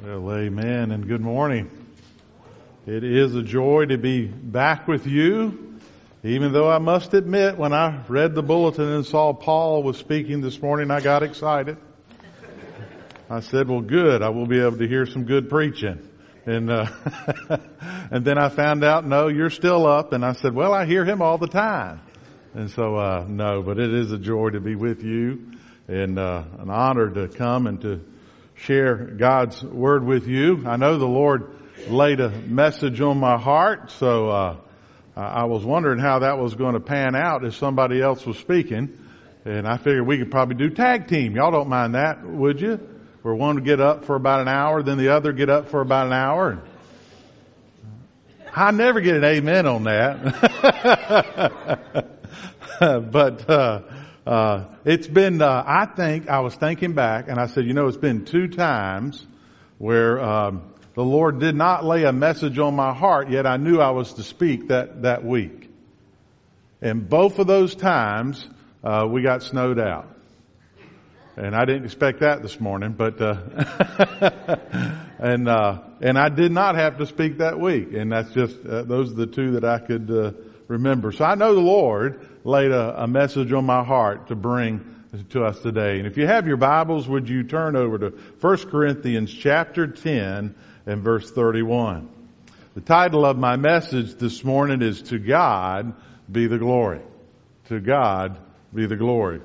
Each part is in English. Well, amen and good morning. It is a joy to be back with you, even though I must admit when I read the bulletin and saw Paul was speaking this morning, I got excited. I said, well, good, I will be able to hear some good preaching. And then I found out, no, you're still up. And I said, well, I hear him all the time. And so, no, but it is a joy to be with you and an honor to come and to share God's word with you. I know the Lord laid a message on my heart, so I was wondering how that was going to pan out if somebody else was speaking. And I figured we could probably do tag team. Y'all don't mind that, would you? Where one would get up for about an hour, then the other get up for about an hour. I never get an amen on that. But it's been, I was thinking back and I said, you know, it's been two times where the Lord did not lay a message on my heart, yet I knew I was to speak that week. And both of those times, we got snowed out. And I didn't expect that this morning, but, and I did not have to speak that week. And that's just, those are the two that I could, remember. So I know the Lord laid a message on my heart to bring to us today. And if you have your Bibles, would you turn over to 1 Corinthians chapter 10 and verse 31. The title of my message this morning is To God Be the Glory. To God Be the Glory.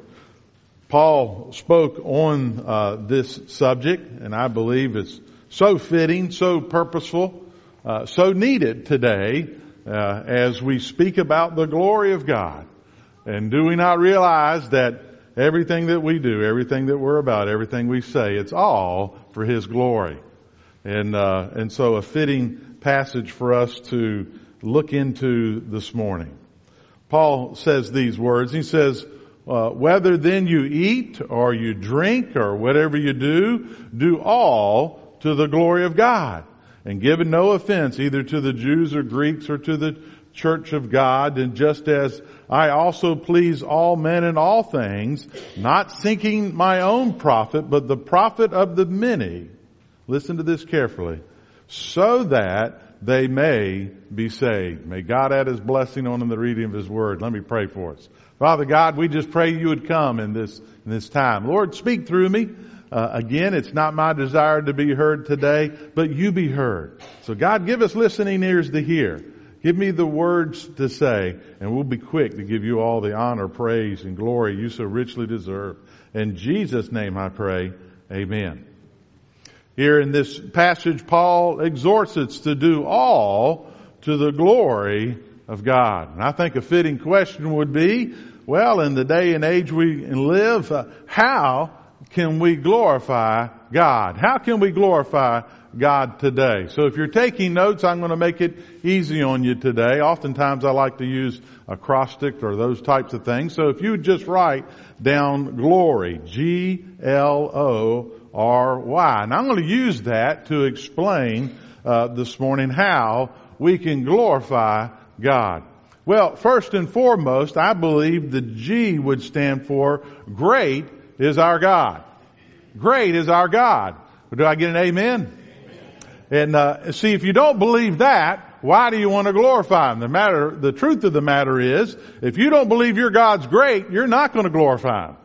Paul spoke on this subject, and I believe it's so fitting, so purposeful, so needed today as we speak about the glory of God. And do we not realize that everything that we do, everything that we're about, everything we say, it's all for His glory. And so a fitting passage for us to look into this morning. Paul says these words. He says, whether then you eat or you drink or whatever you do, do all to the glory of God. And give no offense either to the Jews or Greeks or to the church of God. And just as I also please all men in all things, not seeking my own profit, but the profit of the many. Listen to this carefully. So that they may be saved. May God add His blessing on the reading of His word. Let me pray for us. Father God, we just pray you would come in this time. Lord, speak through me. Again, it's not my desire to be heard today, but you be heard. So God, give us listening ears to hear. Give me the words to say, and we'll be quick to give you all the honor, praise, and glory you so richly deserve. In Jesus' name I pray, amen. Here in this passage, Paul exhorts us to do all to the glory of God. And I think a fitting question would be, well, in the day and age we live, how can we glorify God? How can we glorify God today? So if you're taking notes, I'm going to make it easy on you today. Oftentimes I like to use acrostic or those types of things. So if you would just write down glory, G-L-O-R-Y. And I'm going to use that to explain this morning how we can glorify God. Well, first and foremost, I believe the G would stand for great is our God. Great is our God. Do I get an amen? Amen. And see, if you don't believe that, why do you want to glorify Him? The truth of the matter is, if you don't believe your God's great, you're not going to glorify Him.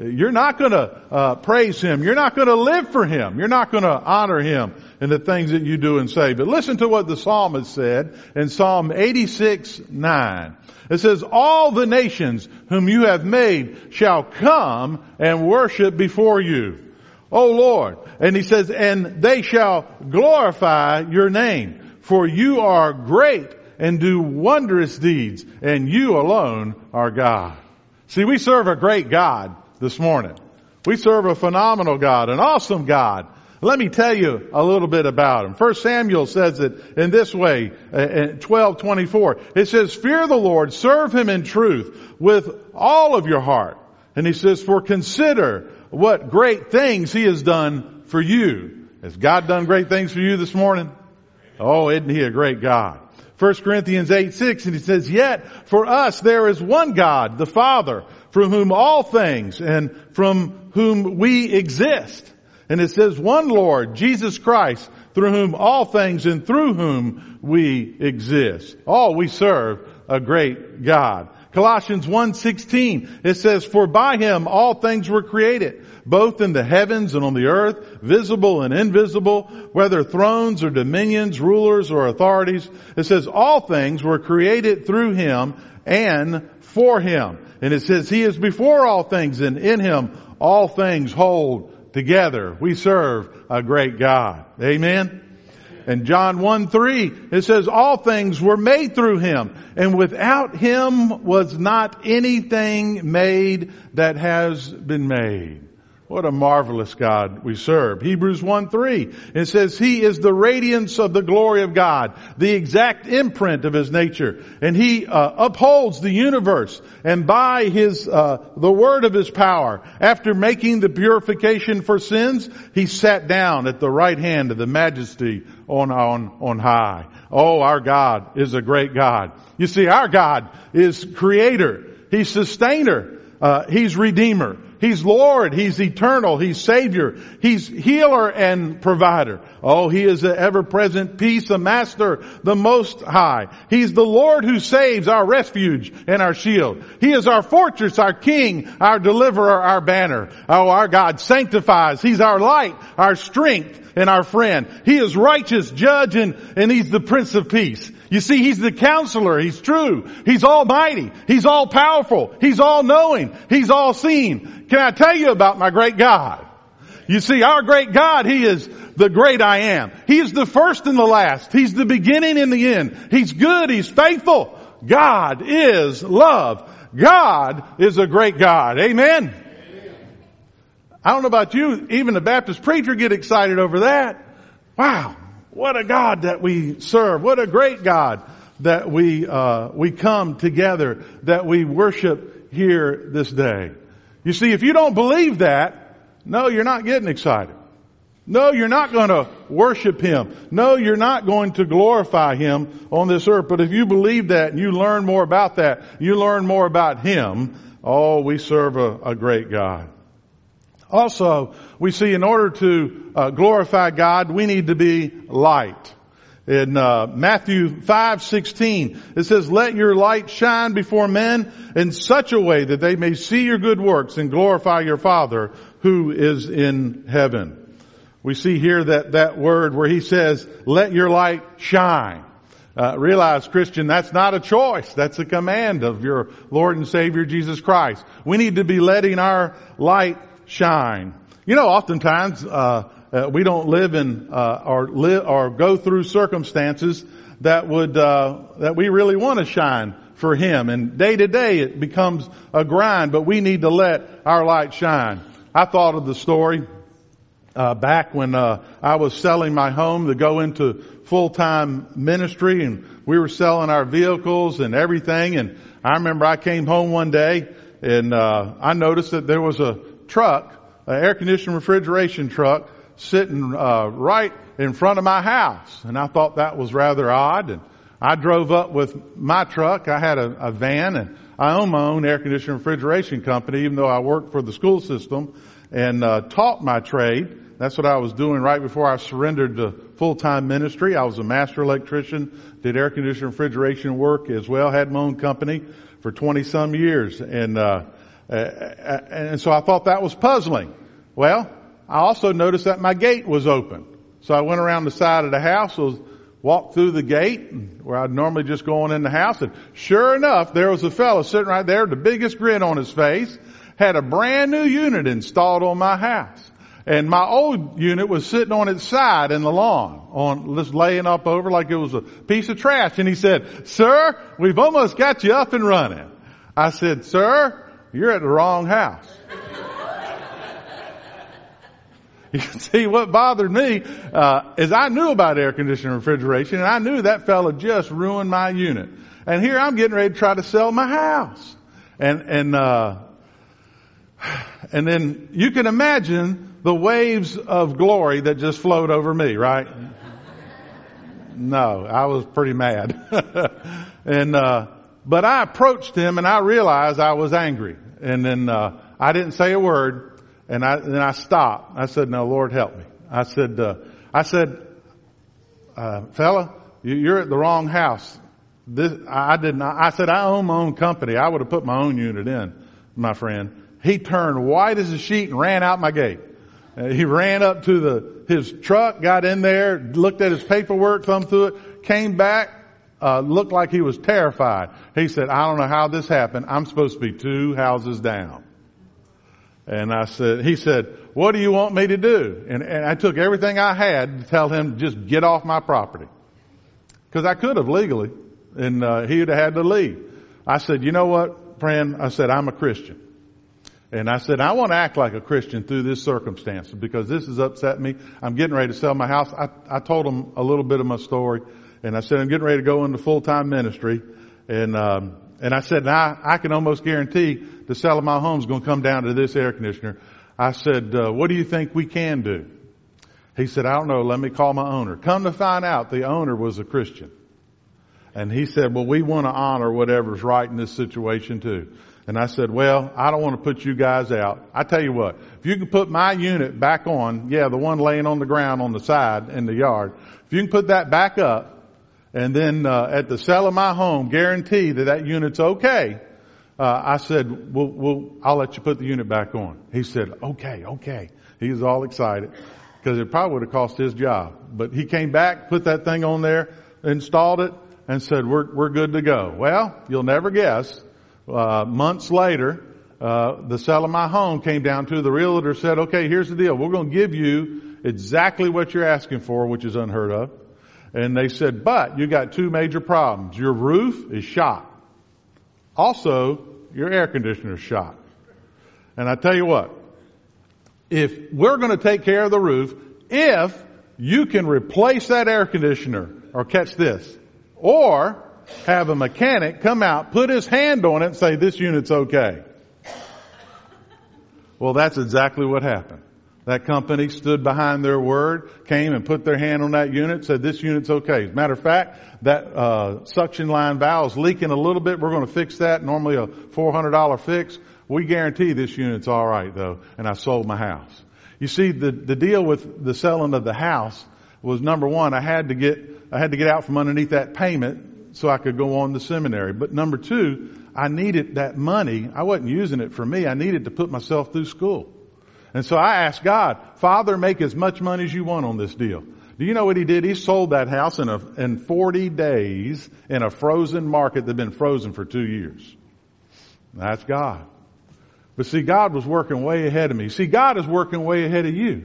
You're not going to praise Him. You're not going to live for Him. You're not going to honor Him in the things that you do and say. But listen to what the psalmist said in Psalm 86:9. It says, all the nations whom you have made shall come and worship before you, O Lord. And he says, and they shall glorify your name, for you are great and do wondrous deeds, and you alone are God. See, we serve a great God. This morning, we serve a phenomenal God, an awesome God. Let me tell you a little bit about Him. 1 Samuel says it in this way, 12:24. It says, fear the Lord, serve Him in truth with all of your heart. And he says, for consider what great things He has done for you. Has God done great things for you this morning? Oh, isn't He a great God? 1 Corinthians 8:6, and he says, yet for us there is one God, the Father, from whom all things and from whom we exist, And it says one Lord, Jesus Christ, through whom all things and through whom we exist. Oh, we serve a great God. Colossians 1:16, it says, for by him all things were created, both in the heavens and on the earth, visible and invisible, whether thrones or dominions, rulers or authorities. It says all things were created through him and for him. And it says he is before all things, and in him all things hold together. We serve a great God. Amen. And John 1:3, it says, all things were made through him, and without him was not anything made that has been made. What a marvelous God we serve. Hebrews 1:3, it says, he is the radiance of the glory of God, the exact imprint of his nature. And he upholds the universe, and by his the word of his power, after making the purification for sins, he sat down at the right hand of the majesty on high. Oh, our God is a great God. You see, our God is creator. He's sustainer. He's redeemer. He's Lord. He's eternal. He's Savior. He's healer and provider. Oh, he is the ever-present peace, the master, the most high. He's the Lord who saves, our refuge and our shield. He is our fortress, our king, our deliverer, our banner. Oh, our God sanctifies. He's our light, our strength, and our friend. He is righteous judge, and he's the Prince of Peace. You see, he's the counselor. He's true. He's almighty. He's all powerful. He's all knowing. He's all seen. Can I tell you about my great God? You see, our great God, he is the great I am. He is the first and the last. He's the beginning and the end. He's good. He's faithful. God is love. God is a great God. Amen. I don't know about you, even the Baptist preacher get excited over that. Wow. What a God that we serve. What a great God that we come together, that we worship here this day. You see, if you don't believe that, no, you're not getting excited. No, you're not going to worship him. No, you're not going to glorify him on this earth. But if you believe that and you learn more about that, you learn more about him, oh, we serve a great God. Also, we see in order to glorify God, we need to be light. In Matthew 5:16, it says, let your light shine before men in such a way that they may see your good works and glorify your Father who is in heaven. We see here that word where he says, let your light shine. Realize, Christian, that's not a choice. That's a command of your Lord and Savior, Jesus Christ. We need to be letting our light shine. You know, oftentimes we don't live in or go through circumstances that would that we really want to shine for him. And day to day it becomes a grind, but we need to let our light shine. I thought of the story back when I was selling my home to go into full-time ministry, and we were selling our vehicles and everything. And I remember I came home one day, and I noticed that there was a truck, an air-conditioned refrigeration truck, sitting right in front of my house. And I thought that was rather odd. And I drove up with my truck. I had a van, and I own my own air-conditioned refrigeration company, even though I worked for the school system and taught my trade. That's what I was doing right before I surrendered to full-time ministry. I was a master electrician, did air-conditioned refrigeration work as well, had my own company for 20-some years. And so I thought that was puzzling. Well, I also noticed that my gate was open. So I went around the side of the house, walked through the gate where I'd normally just go on in the house. And sure enough, there was a fella sitting right there, the biggest grin on his face, had a brand new unit installed on my house. And my old unit was sitting on its side in the lawn, just laying up over like it was a piece of trash. And he said, sir, we've almost got you up and running. I said, sir, you're at the wrong house. You see, what bothered me is I knew about air conditioning and refrigeration, and I knew that fella just ruined my unit. And here I'm getting ready to try to sell my house. And then you can imagine the waves of glory that just flowed over me, right? No, I was pretty mad. But I approached him, and I realized I was angry. And then I didn't say a word. And I stopped. I said, "No, Lord, help me." I said, "Fella, you're at the wrong house. I own my own company. I would have put my own unit in, my friend." He turned white as a sheet and ran out my gate. He ran up to his truck, got in there, looked at his paperwork, thumbed through it, came back, looked like he was terrified. He said, "I don't know how this happened. I'm supposed to be two houses down." And he said, "What do you want me to do?" And I took everything I had to tell him, just get off my property. Because I could have legally, and he would have had to leave. I said, "You know what, friend?" I said, "I'm a Christian. And I said, I want to act like a Christian through this circumstance because this has upset me. I'm getting ready to sell my house." I told him a little bit of my story, and I said, "I'm getting ready to go into full-time ministry." And I said, I can almost guarantee the sale of my home is going to come down to this air conditioner. I said, "What do you think we can do?" He said, "I don't know. Let me call my owner." Come to find out, the owner was a Christian. And he said, "Well, we want to honor whatever's right in this situation too." And I said, "Well, I don't want to put you guys out. I tell you what, if you can put my unit back on, the one laying on the ground on the side in the yard, if you can put that back up, and then at the sale of my home, guarantee that unit's okay." I said, I'll let you put the unit back on. He said, okay. He was all excited because it probably would have cost his job. But he came back, put that thing on there, installed it, and said, we're good to go. Well, you'll never guess. Months later, the sale of my home came down to the realtor said, "Okay, here's the deal. We're going to give you exactly what you're asking for," which is unheard of. And they said, "But you got two major problems. Your roof is shot. Also, your air conditioner is shot." And I tell you what, if we're going to take care of the roof, if you can replace that air conditioner or catch this, or have a mechanic come out, put his hand on it, and say, "This unit's okay." Well, that's exactly what happened. That company stood behind their word, came and put their hand on that unit, said, "This unit's okay. As a matter of fact, that suction line valve's leaking a little bit. We're going to fix that. Normally a $400 fix. We guarantee this unit's all right, though." And I sold my house. You see, the deal with the selling of the house was, number one, I had to get out from underneath that payment so I could go on to seminary. But number two, I needed that money. I wasn't using it for me. I needed to put myself through school. And so I asked God, "Father, make as much money as you want on this deal." Do you know what he did? He sold that house in 40 days in a frozen market that had been frozen for 2 years. That's God. But see, God was working way ahead of me. See, God is working way ahead of you.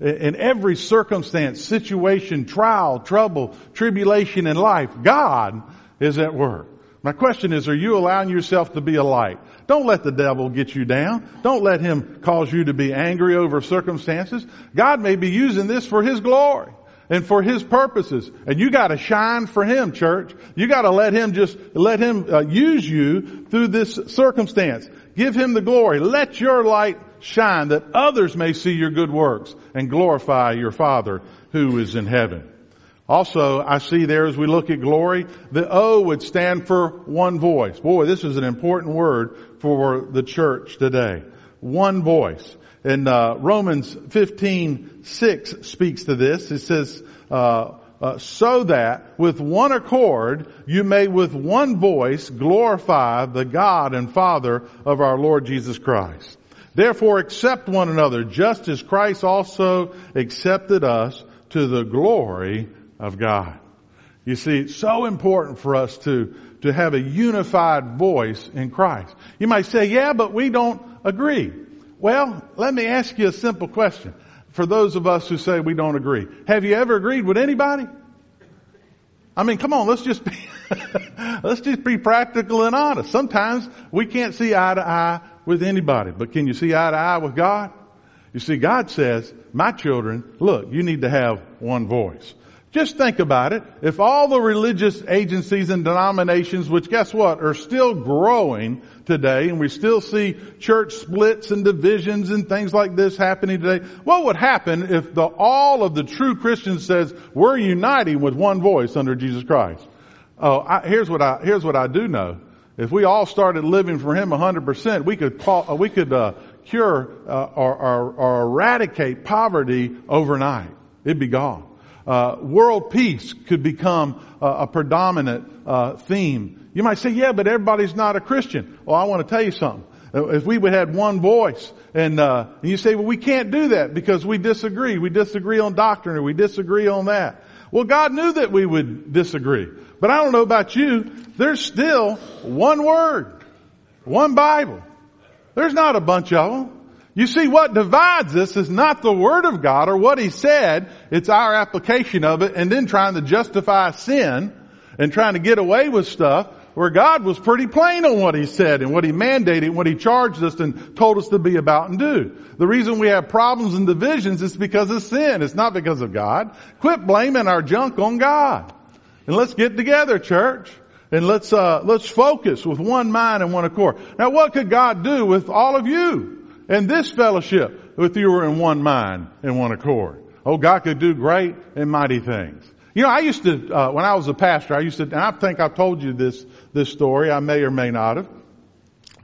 In every circumstance, situation, trial, trouble, tribulation in life, God is at work. My question is, are you allowing yourself to be a light? Don't let the devil get you down. Don't let him cause you to be angry over circumstances. God may be using this for his glory and for his purposes. And you got to shine for him, church. You got to let him use you through this circumstance. Give him the glory. Let your light shine that others may see your good works and glorify your Father who is in heaven. Also, I see there as we look at glory, the O would stand for one voice. Boy, this is an important word for the church today. One voice. And Romans 15:6 speaks to this. It says, so that with one accord you may with one voice glorify the God and Father of our Lord Jesus Christ. Therefore accept one another, just as Christ also accepted us to the glory of God. You see, it's so important for us to have a unified voice in Christ. You might say, "Yeah, but we don't agree." Well, let me ask you a simple question. For those of us who say we don't agree, have you ever agreed with anybody? I mean, come on, let's just be practical and honest. Sometimes we can't see eye to eye with anybody, but can you see eye to eye with God? You see, God says, "My children, look, you need to have one voice." Just think about it. If all the religious agencies and denominations, which guess what, are still growing today, and we still see church splits and divisions and things like this happening today, what would happen if all of the true Christians says, "We're uniting with one voice under Jesus Christ"? Oh, here's what I do know. If we all started living for him 100%, we could cure or eradicate poverty overnight. It'd be gone. World peace could become a predominant theme. You might say, yeah, but everybody's not a Christian. Well, I want to tell you something. If we would have one voice, and you say, well, we can't do that because we disagree. We disagree on doctrine, or we disagree on that. Well, God knew that we would disagree. But I don't know about you. There's still one word, one Bible. There's not a bunch of them. You see, what divides us is not the Word of God or what He said. It's our application of it, and then trying to justify sin and trying to get away with stuff where God was pretty plain on what He said and what He mandated and what He charged us and told us to be about and do. The reason we have problems and divisions is because of sin. It's not because of God. Quit blaming our junk on God. And let's get together, church. And let's focus with one mind and one accord. Now, what could God do with all of you? And this fellowship, if you were in one mind and one accord, oh, God could do great and mighty things. You know, I used to, when I was a pastor, and I think I've told you this story. I may or may not have.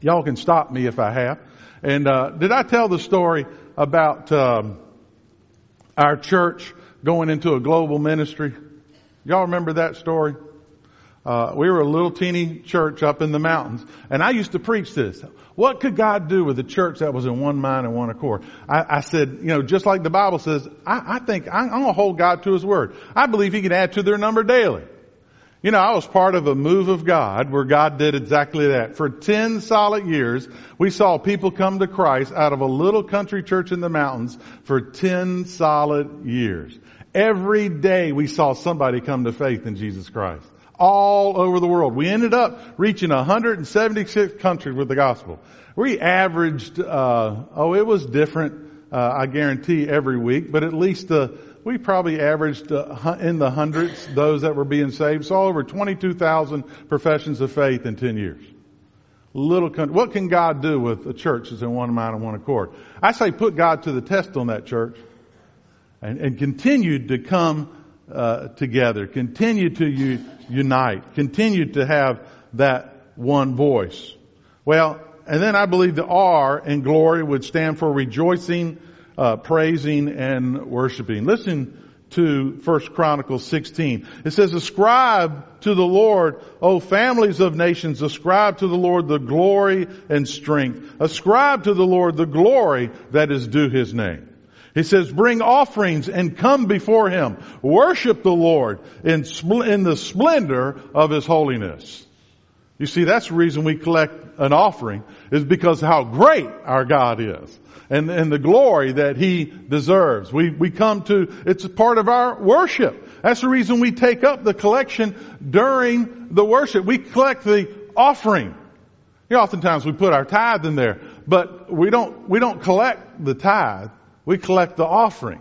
Y'all can stop me if I have. And did I tell the story about our church going into a global ministry? Y'all remember that story? We were a little teeny church up in the mountains, and I used to preach this. What could God do with a church that was in one mind and one accord? I said, you know, just like the Bible says, I think I'm going to hold God to His Word. I believe He can add to their number daily. You know, I was part of a move of God where God did exactly that. For 10 solid years, we saw people come to Christ out of a little country church in the mountains for 10 solid years. Every day we saw somebody come to faith in Jesus Christ. All over the world. We ended up reaching 176 countries with the gospel. We averaged, it was different, I guarantee, every week, but at least we probably averaged in the hundreds those that were being saved. Saw over 22,000 professions of faith in 10 years. Little country. What can God do with a church that's in one mind and one accord? I say put God to the test on that church and continue to come together, continue to unite, continue to have that one voice. Well, and then I believe the R in glory would stand for rejoicing, praising, and worshiping. Listen to 1 Chronicles 16. It says, ascribe to the Lord, O families of nations, ascribe to the Lord the glory and strength. Ascribe to the Lord the glory that is due His name. He says, bring offerings and come before Him. Worship the Lord in the splendor of His holiness. You see, that's the reason we collect an offering, is because how great our God is and the glory that He deserves. We come to, it's a part of our worship. That's the reason we take up the collection during the worship. We collect the offering. You know, oftentimes we put our tithe in there, but we don't collect the tithe. We collect the offering.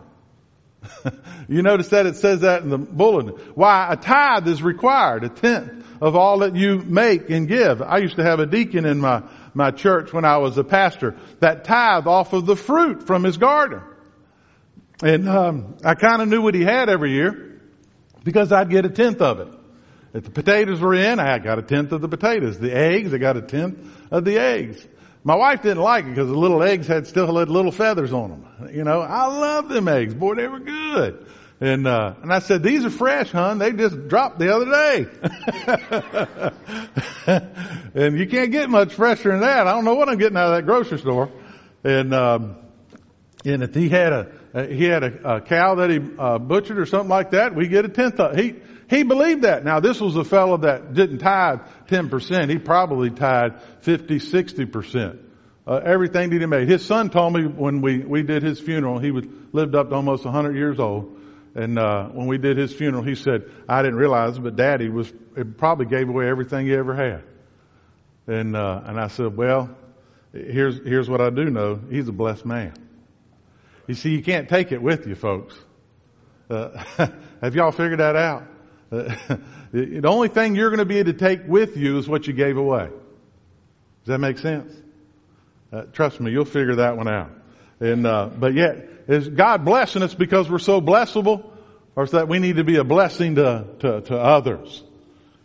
You notice that it says that in the bulletin. Why, a tithe is required, a tenth of all that you make and give. I used to have a deacon in my church when I was a pastor that tithe off of the fruit from his garden. And I kind of knew what he had every year because I'd get a tenth of it. If the potatoes were in, I got a tenth of the potatoes. The eggs, I got a tenth of the eggs. My wife didn't like it because the little eggs still had little feathers on them. You know, I love them eggs. Boy, they were good. And I said, these are fresh, hon. They just dropped the other day. And you can't get much fresher than that. I don't know what I'm getting out of that grocery store. And he had a cow that he butchered or something like that. We get a tenth of it. He believed that. Now, this was a fellow that didn't tithe 10%. He probably tithe 50, 60%. Everything that he made. His son told me when we did his funeral, he lived up to almost 100 years old. And when we did his funeral, he said, I didn't realize it, but Daddy probably gave away everything he ever had. And I said, well, here's what I do know. He's a blessed man. You see, you can't take it with you, folks. Have y'all figured that out? The only thing you're going to be able to take with you is what you gave away. Does that make sense? Trust me, you'll figure that one out. But yet, is God blessing us because we're so blessable, or is that we need to be a blessing to others?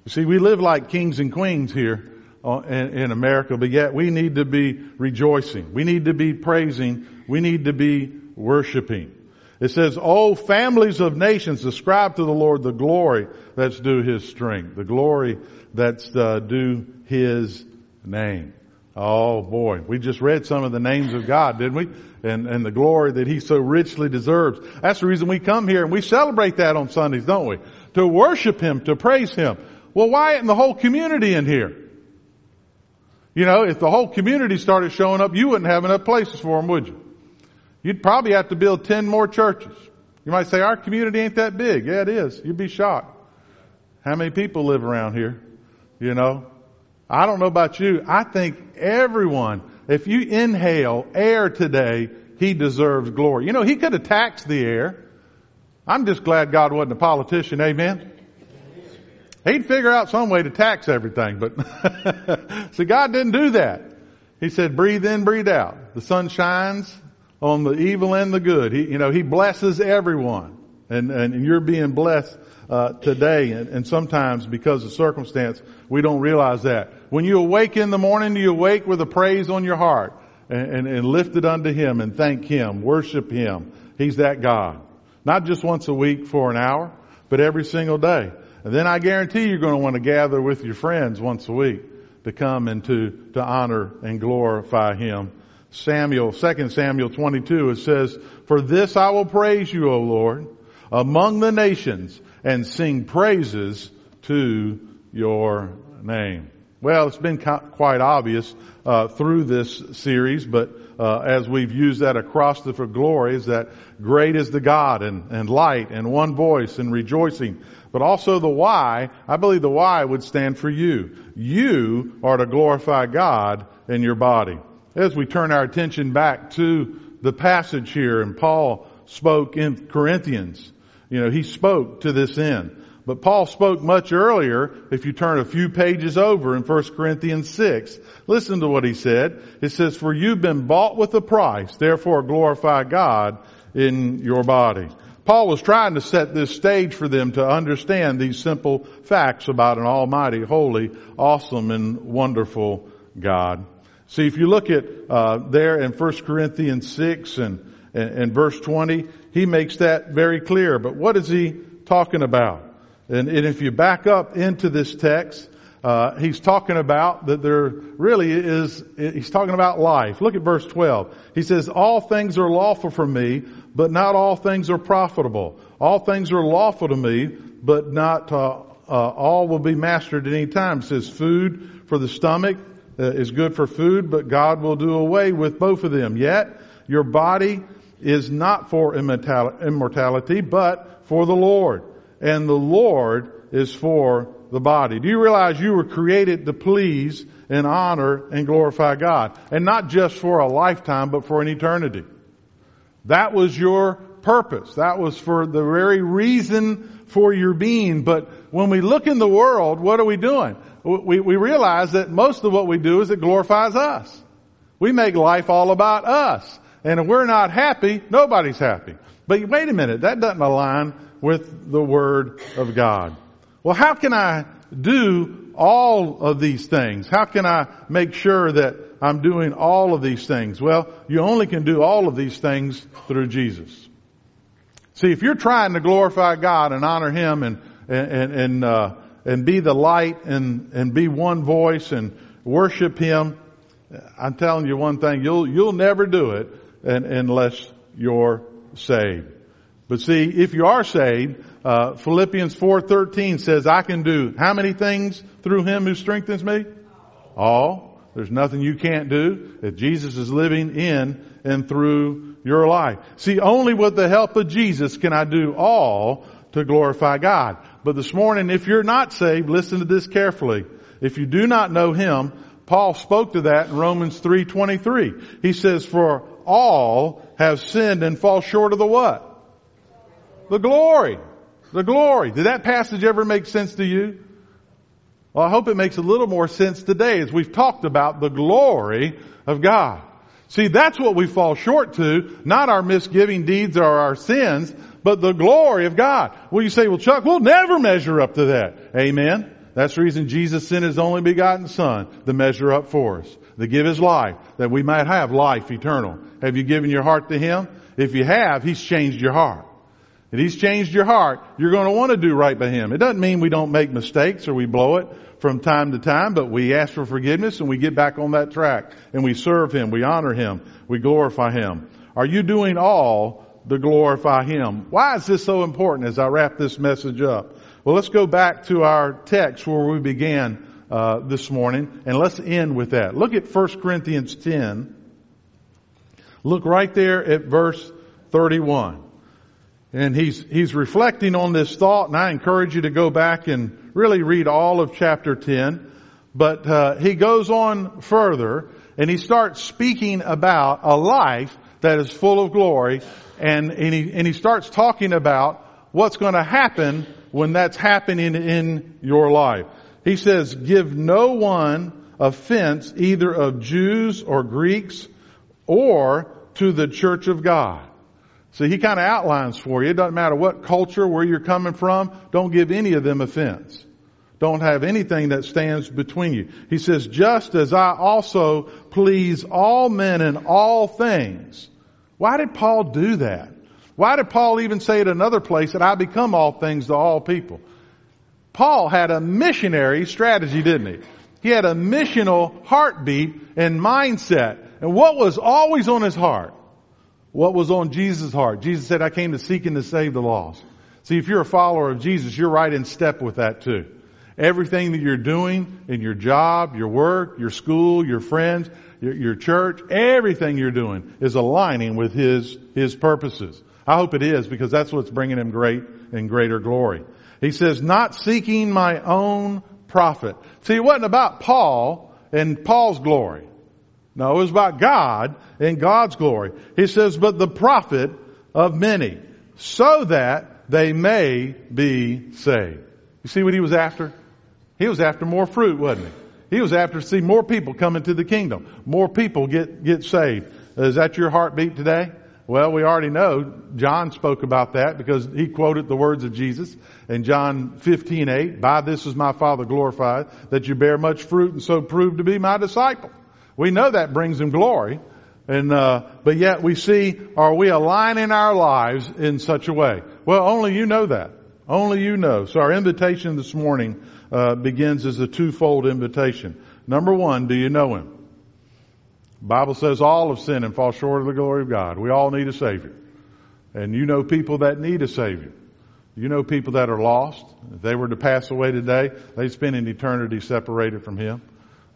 You see, we live like kings and queens here in America, but yet we need to be rejoicing. We need to be praising. We need to be worshiping. It says, "Oh, families of nations, ascribe to the Lord the glory that's due His strength, the glory that's due His name." Oh boy, we just read some of the names of God, didn't we? And the glory that He so richly deserves. That's the reason we come here and we celebrate that on Sundays, don't we? To worship Him, to praise Him. Well, why isn't the whole community in here? You know, if the whole community started showing up, you wouldn't have enough places for them, would you? You'd probably have to build 10 more churches. You might say, our community ain't that big. Yeah, it is. You'd be shocked. How many people live around here? You know? I don't know about you. I think everyone, if you inhale air today, He deserves glory. You know, He could have taxed the air. I'm just glad God wasn't a politician. Amen. He'd figure out some way to tax everything, but see, God didn't do that. He said, breathe in, breathe out. The sun shines on the evil and the good. He, you know, He blesses everyone, and you're being blessed today. And sometimes because of circumstance, we don't realize that. When you awake in the morning, you awake with a praise on your heart, and lift it unto Him and thank Him, worship Him. He's that God. Not just once a week for an hour, but every single day. And then I guarantee you're going to want to gather with your friends once a week to come and to honor and glorify Him. 2 Samuel 22, it says, "For this I will praise you, O Lord, among the nations, and sing praises to your name." Well, it's been quite obvious through this series, but as we've used that acrostic for glory, is that great is the God and light and one voice and rejoicing. But also the why, I believe the why would stand for you. You are to glorify God in your body. As we turn our attention back to the passage here, and Paul spoke in Corinthians, you know, he spoke to this end. But Paul spoke much earlier, if you turn a few pages over in 1 Corinthians 6. Listen to what he said. It says, "For you've been bought with a price, therefore glorify God in your body." Paul was trying to set this stage for them to understand these simple facts about an almighty, holy, awesome, and wonderful God. See, if you look at there in 1 Corinthians 6 and verse 20, he makes that very clear. But what is he talking about? And if you back up into this text, he's talking about that there really is, he's talking about life. Look at verse 12. He says, "All things are lawful for me, but not all things are profitable. All things are lawful to me, but not all will be mastered at any time." It says, "Food for the stomach is good for food, but God will do away with both of them. Yet your body is not for immortality, but for the Lord. And the Lord is for the body." Do you realize you were created to please and honor and glorify God? And not just for a lifetime, but for an eternity. That was your purpose. That was for the very reason for your being. But when we look in the world, what are we doing? We realize that most of what we do is it glorifies us. We make life all about us. And if we're not happy, nobody's happy. But wait a minute, that doesn't align with the Word of God. Well, how can I do all of these things? How can I make sure that I'm doing all of these things? Well, you only can do all of these things through Jesus. See, if you're trying to glorify God and honor Him and be the light and be one voice and worship Him, I'm telling you one thing, you'll never do it unless you're saved. But see, if you are saved, Philippians 4:13 says, "I can do how many things through Him who strengthens me?" All. There's nothing you can't do if Jesus is living in and through your life. See, only with the help of Jesus can I do all to glorify God. But this morning, if you're not saved, listen to this carefully. If you do not know Him, Paul spoke to that in Romans 3:23. He says, "For all have sinned and fall short of the" what? The glory. The glory. Did that passage ever make sense to you? Well, I hope it makes a little more sense today as we've talked about the glory of God. See, that's what we fall short to, not our misgiving deeds or our sins, but the glory of God. Well, you say, "Well, Chuck, we'll never measure up to that." Amen. That's the reason Jesus sent His only begotten Son to measure up for us, to give His life, that we might have life eternal. Have you given your heart to Him? If you have, He's changed your heart. If He's changed your heart, you're going to want to do right by Him. It doesn't mean we don't make mistakes or we blow it from time to time, but we ask for forgiveness and we get back on that track and we serve Him, we honor Him, we glorify Him. Are you doing all to glorify Him? Why is this so important as I wrap this message up? Well, let's go back to our text where we began this morning, and let's end with that. Look at 1 Corinthians 10. Look right there at verse 31. And he's reflecting on this thought, and I encourage you to go back and really read all of chapter 10. But he goes on further, and he starts speaking about a life that is full of glory, and he starts talking about what's going to happen when that's happening in your life. He says, give no one offense either of Jews or Greeks or to the church of God. So he kind of outlines for you. It doesn't matter what culture, where you're coming from. Don't give any of them offense. Don't have anything that stands between you. He says, just as I also please all men in all things. Why did Paul do that? Why did Paul even say at another place that I become all things to all people? Paul had a missionary strategy, didn't he? He had a missional heartbeat and mindset. And what was always on his heart? What was on Jesus' heart? Jesus said, I came to seek and to save the lost. See, if you're a follower of Jesus, you're right in step with that too. Everything that you're doing in your job, your work, your school, your friends, your church, everything you're doing is aligning with His purposes. I hope it is, because that's what's bringing Him great and greater glory. He says, not seeking my own profit. See, it wasn't about Paul and Paul's glory. No, it was about God and God's glory. He says, but the profit of many, so that they may be saved. You see what he was after? He was after more fruit, wasn't he? He was after to see more people come into the kingdom. More people get saved. Is that your heartbeat today? Well, we already know John spoke about that because he quoted the words of Jesus in John 15:8. By this is my Father glorified, that you bear much fruit and so prove to be my disciple. We know that brings Him glory. And but yet we see, are we aligning our lives in such a way? Well, only you know that. Only you know. So our invitation this morning begins as a twofold invitation. Number one, do you know Him? The Bible says all have sinned and fall short of the glory of God. We all need a Savior. And you know people that need a Savior. You know people that are lost. If they were to pass away today, they'd spend an eternity separated from Him.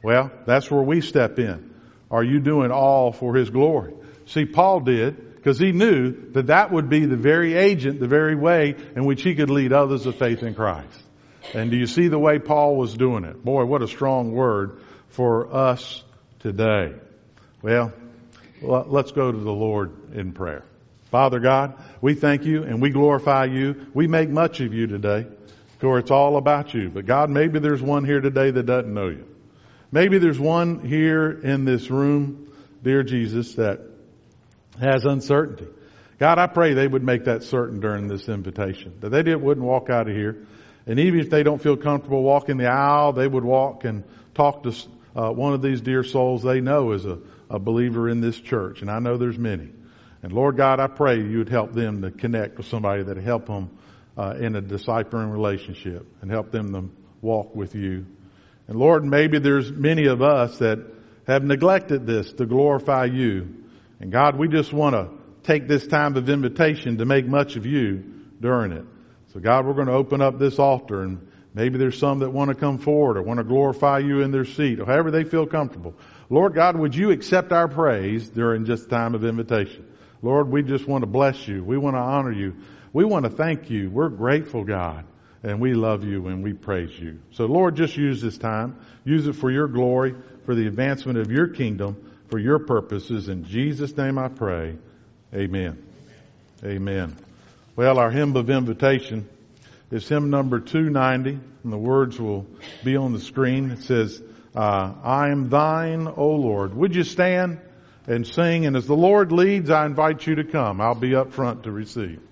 Well, that's where we step in. Are you doing all for His glory? See, Paul did, because he knew that that would be the very agent, the very way in which he could lead others to faith in Christ. And do you see the way Paul was doing it? Boy, what a strong word for us today. Well, let's go to the Lord in prayer. Father God, we thank You and we glorify You. We make much of You today, for it's all about You. But God, maybe there's one here today that doesn't know You. Maybe there's one here in this room, dear Jesus, that has uncertainty. God, I pray they would make that certain during this invitation, that they wouldn't walk out of here. And even if they don't feel comfortable walking the aisle, they would walk and talk to one of these dear souls they know is a believer in this church. And I know there's many. And Lord God, I pray You would help them to connect with somebody that help them in a discipling relationship and help them to walk with You. And Lord, maybe there's many of us that have neglected this to glorify You. And God, we just want to take this time of invitation to make much of You during it. So God, we're going to open up this altar, and maybe there's some that want to come forward or want to glorify You in their seat, or however they feel comfortable. Lord God, would You accept our praise during just time of invitation? Lord, we just want to bless You. We want to honor You. We want to thank You. We're grateful, God, and we love You and we praise You. So Lord, just use this time. Use it for Your glory, for the advancement of Your kingdom, for Your purposes. In Jesus' name I pray. Amen. Amen. Well, our hymn of invitation is hymn number 290, and the words will be on the screen. It says, I am Thine, O Lord. Would you stand and sing? And as the Lord leads, I invite you to come. I'll be up front to receive.